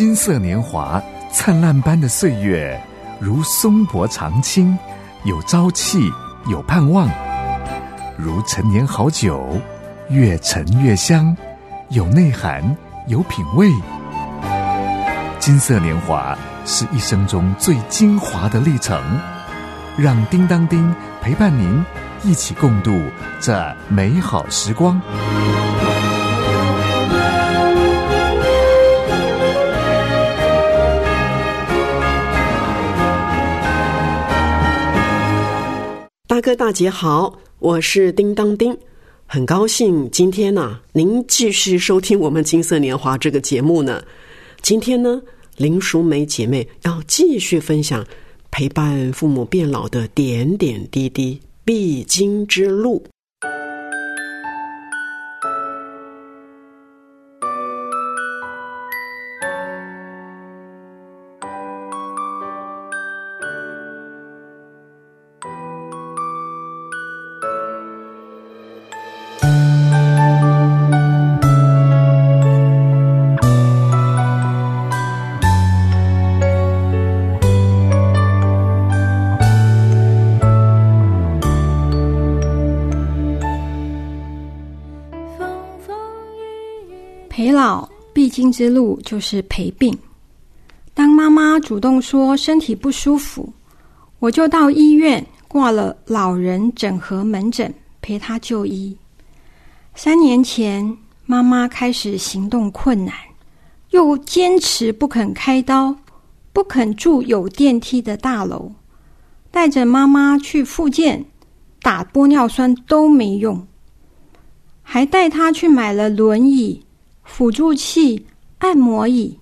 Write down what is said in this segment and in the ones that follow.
金色年华，灿烂般的岁月如松柏长青，有朝气，有盼望，如陈年好酒，越陈越香，有内涵，有品味。金色年华是一生中最精华的历程，让叮当丁陪伴您一起共度这美好时光。大哥大姐好，我是叮当丁，很高兴今天您继续收听我们金色年华这个节目呢。今天呢，林淑梅姐妹要继续分享陪伴父母变老的点点滴滴必经之路。陪老必经之路就是陪病。当妈妈主动说身体不舒服，我就到医院挂了老人整合门诊，陪她就医。3年前，妈妈开始行动困难，又坚持不肯开刀，不肯住有电梯的大楼，带着妈妈去复健，打玻尿酸都没用，还带她去买了轮椅、辅助器、按摩椅。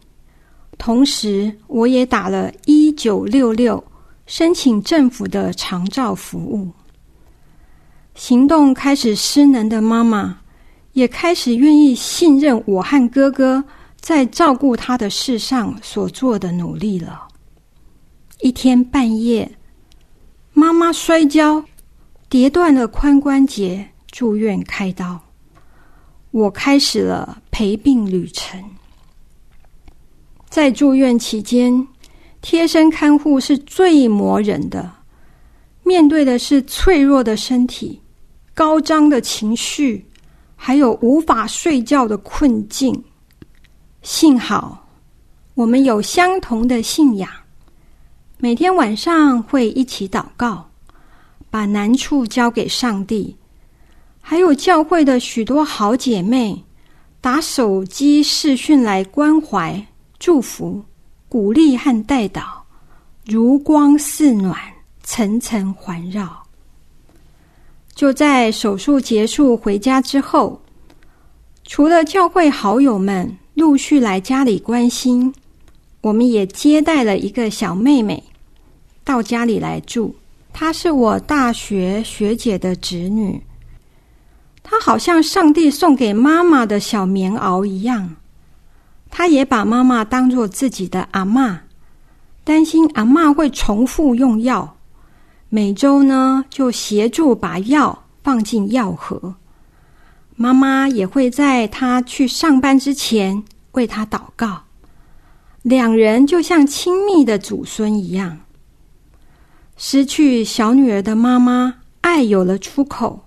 同时我也打了1966申请政府的长照服务。行动开始失能的妈妈也开始愿意信任我和哥哥在照顾她的事上所做的努力了。一天半夜，妈妈摔跤跌断了髋关节，住院开刀。我开始了陪病旅程。在住院期间，贴身看护是最磨人的，面对的是脆弱的身体、高涨的情绪，还有无法睡觉的困境。幸好我们有相同的信仰，每天晚上会一起祷告，把难处交给上帝。还有教会的许多好姐妹打手机视讯来关怀、祝福、鼓励和带导，如光似暖，层层环绕。就在手术结束回家之后，除了教会好友们陆续来家里关心，我们也接待了一个小妹妹到家里来住。她是我大学学姐的侄女，她好像上帝送给妈妈的小棉袄一样，她也把妈妈当作自己的阿嬷，担心阿嬷会重复用药，每周呢就协助把药放进药盒。妈妈也会在她去上班之前为她祷告，两人就像亲密的祖孙一样。失去小女儿的妈妈，爱有了出口。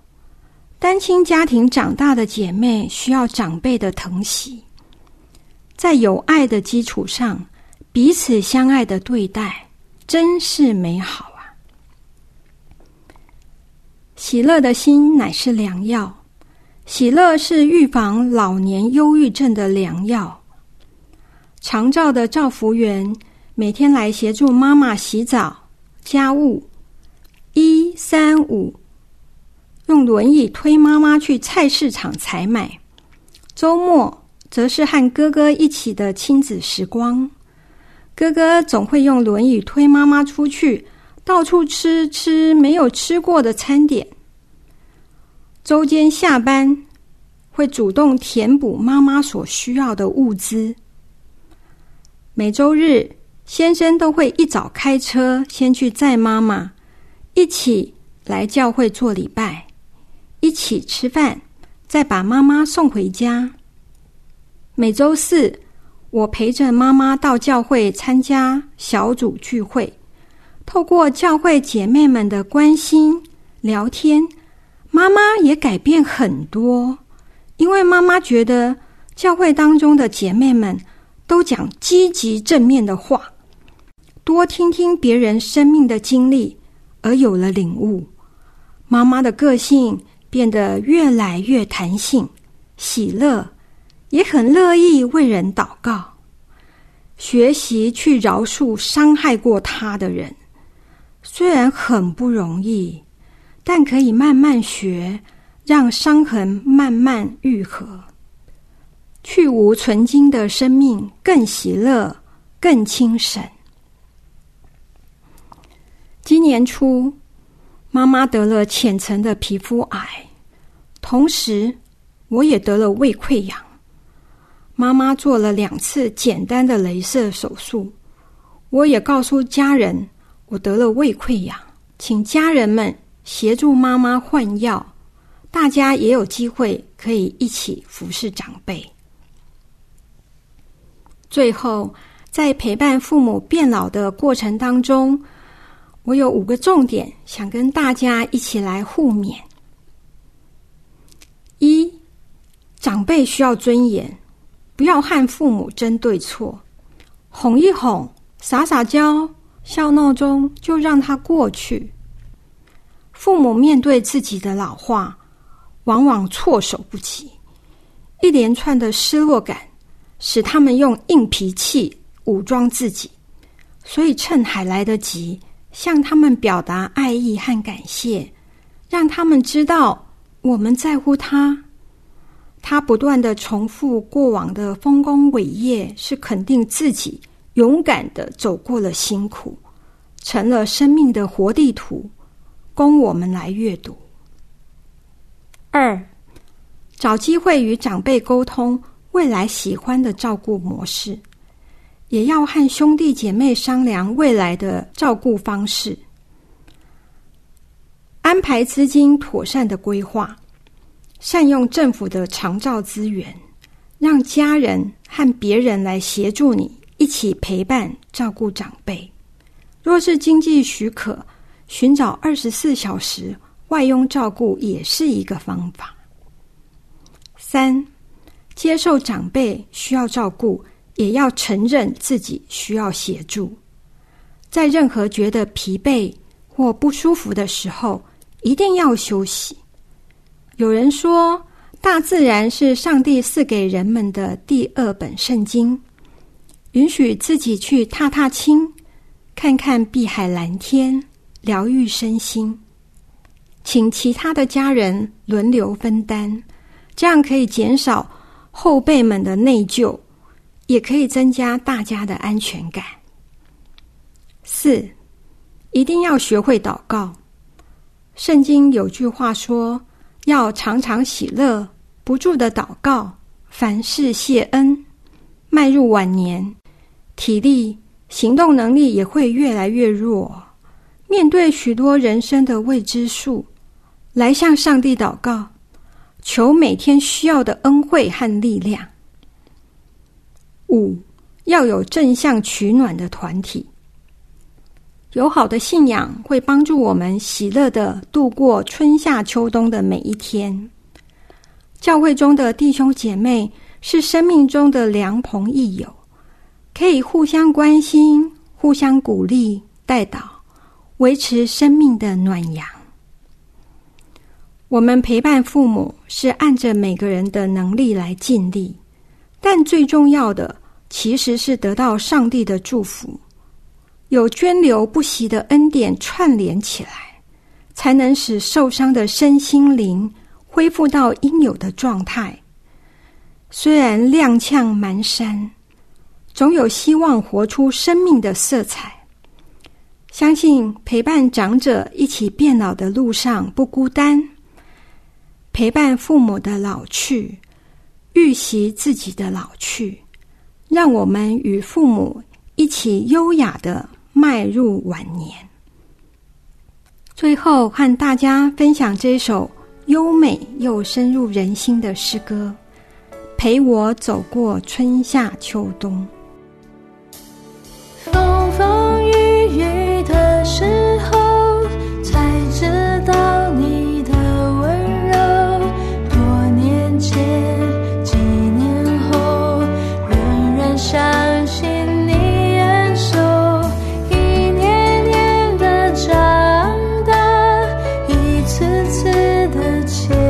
单亲家庭长大的姐妹需要长辈的疼惜，在有爱的基础上彼此相爱的对待，真是美好啊。喜乐的心乃是良药，喜乐是预防老年忧郁症的良药。长照的照服员每天来协助妈妈洗澡、家务，1、3、5用轮椅推妈妈去菜市场采买。周末则是和哥哥一起的亲子时光，哥哥总会用轮椅推妈妈出去，到处吃没有吃过的餐点。周间下班会主动填补妈妈所需要的物资。每周日先生都会一早开车先去载妈妈，一起来教会做礼拜，一起吃饭，再把妈妈送回家。每周四我陪着妈妈到教会参加小组聚会，透过教会姐妹们的关心聊天，妈妈也改变很多。因为妈妈觉得教会当中的姐妹们都讲积极正面的话，多听听别人生命的经历，而有了领悟。妈妈的个性变得越来越弹性、喜乐，也很乐意为人祷告，学习去饶恕伤害过他的人。虽然很不容易，但可以慢慢学，让伤痕慢慢愈合。去无存菁的生命更喜乐，更清神。今年初，妈妈得了浅层的皮肤癌，同时我也得了胃溃疡。妈妈做了2次简单的雷射手术，我也告诉家人我得了胃溃疡，请家人们协助妈妈换药，大家也有机会可以一起服侍长辈。最后，在陪伴父母变老的过程当中，我有5个重点想跟大家一起来互勉。1，长辈需要尊严，不要和父母争对错，哄一哄，撒撒娇，笑闹中就让它过去。父母面对自己的老化，往往措手不及，一连串的失落感使他们用硬脾气武装自己，所以趁还来得及，向他们表达爱意和感谢，让他们知道我们在乎他。他不断的重复过往的丰功伟业，是肯定自己勇敢的走过了辛苦，成了生命的活地图，供我们来阅读。2，找机会与长辈沟通未来喜欢的照顾模式，也要和兄弟姐妹商量未来的照顾方式，安排资金妥善的规划，善用政府的长照资源，让家人和别人来协助你一起陪伴照顾长辈。若是经济许可，寻找24小时外佣照顾也是一个方法。3，接受长辈需要照顾，也要承认自己需要协助。在任何觉得疲惫或不舒服的时候，一定要休息。有人说，大自然是上帝赐给人们的第2本圣经，允许自己去踏踏青，看看碧海蓝天，疗愈身心。请其他的家人轮流分担，这样可以减少后辈们的内疚，也可以增加大家的安全感。4，一定要学会祷告。圣经有句话说，要常常喜乐，不住的祷告，凡事谢恩。迈入晚年，体力、行动能力也会越来越弱，面对许多人生的未知数，来向上帝祷告，求每天需要的恩惠和力量。5，要有正向取暖的团体。友好的信仰会帮助我们喜乐地度过春夏秋冬的每一天。教会中的弟兄姐妹是生命中的良朋益友，可以互相关心，互相鼓励代祷，维持生命的暖阳。我们陪伴父母是按着每个人的能力来尽力，但最重要的其实是得到上帝的祝福，有涓流不息的恩典串联起来，才能使受伤的身心灵恢复到应有的状态。虽然踉跄蹒跚，总有希望活出生命的色彩。相信陪伴长者一起变老的路上不孤单，陪伴父母的老去，预习自己的老去，让我们与父母一起优雅地迈入晚年。最后和大家分享这首优美又深入人心的诗歌，陪我走过春夏秋冬。风风雨雨的时候，才知道你的温柔。多年前，几年后，仍然相信你恩手。一年年的长大，一次次的牵。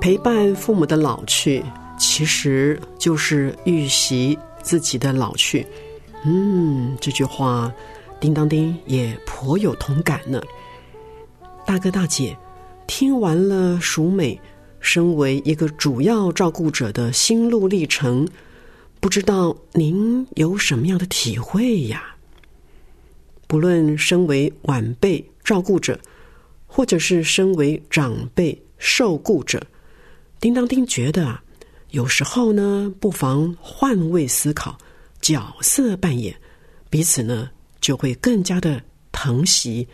陪伴父母的老去，其实就是预习自己的老去。这句话叮当叮也颇有同感呢。大哥大姐，听完了淑美身为一个主要照顾者的心路历程，不知道您有什么样的体会呀？不论身为晚辈照顾者，或者是身为长辈受雇者，叮当叮觉得啊，有时候呢，不妨换位思考，角色扮演，彼此呢就会更加的疼惜、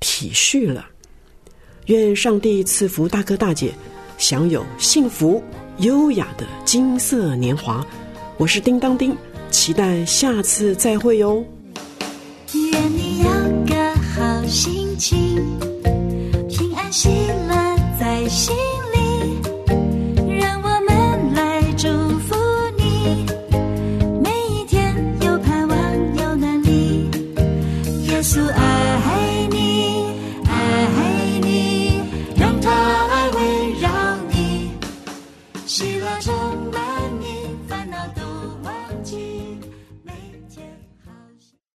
体恤了。愿上帝赐福大哥大姐享有幸福、优雅的金色年华。我是叮当叮，期待下次再会哟。愿你有个好心情，平安喜乐在心里。耶稣爱你，爱你，让他爱围绕你，喜乐充满。